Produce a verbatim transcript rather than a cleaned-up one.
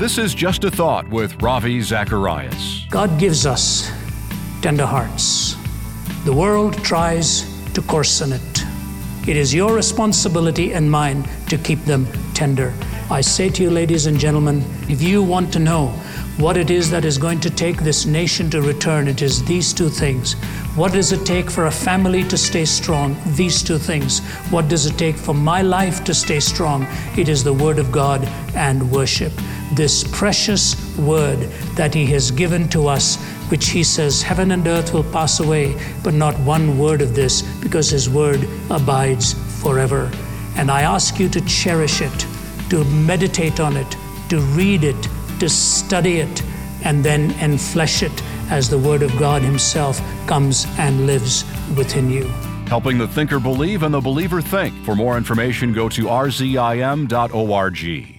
This is Just a Thought with Ravi Zacharias. God gives us tender hearts. The world tries to coarsen it. It is your responsibility and mine to keep them tender. I say to you, ladies and gentlemen, if you want to know what it is that is going to take this nation to return, it is these two things. What does it take for a family to stay strong? These two things. What does it take for my life to stay strong? It is the Word of God and worship. This precious Word that He has given to us, which He says, heaven and earth will pass away, but not one word of this, because His Word abides forever. And I ask you to cherish it, to meditate on it, to read it, to study it, and then enflesh it as the Word of God Himself comes and lives within you. Helping the thinker believe and the believer think. For more information, go to R Z I M dot org.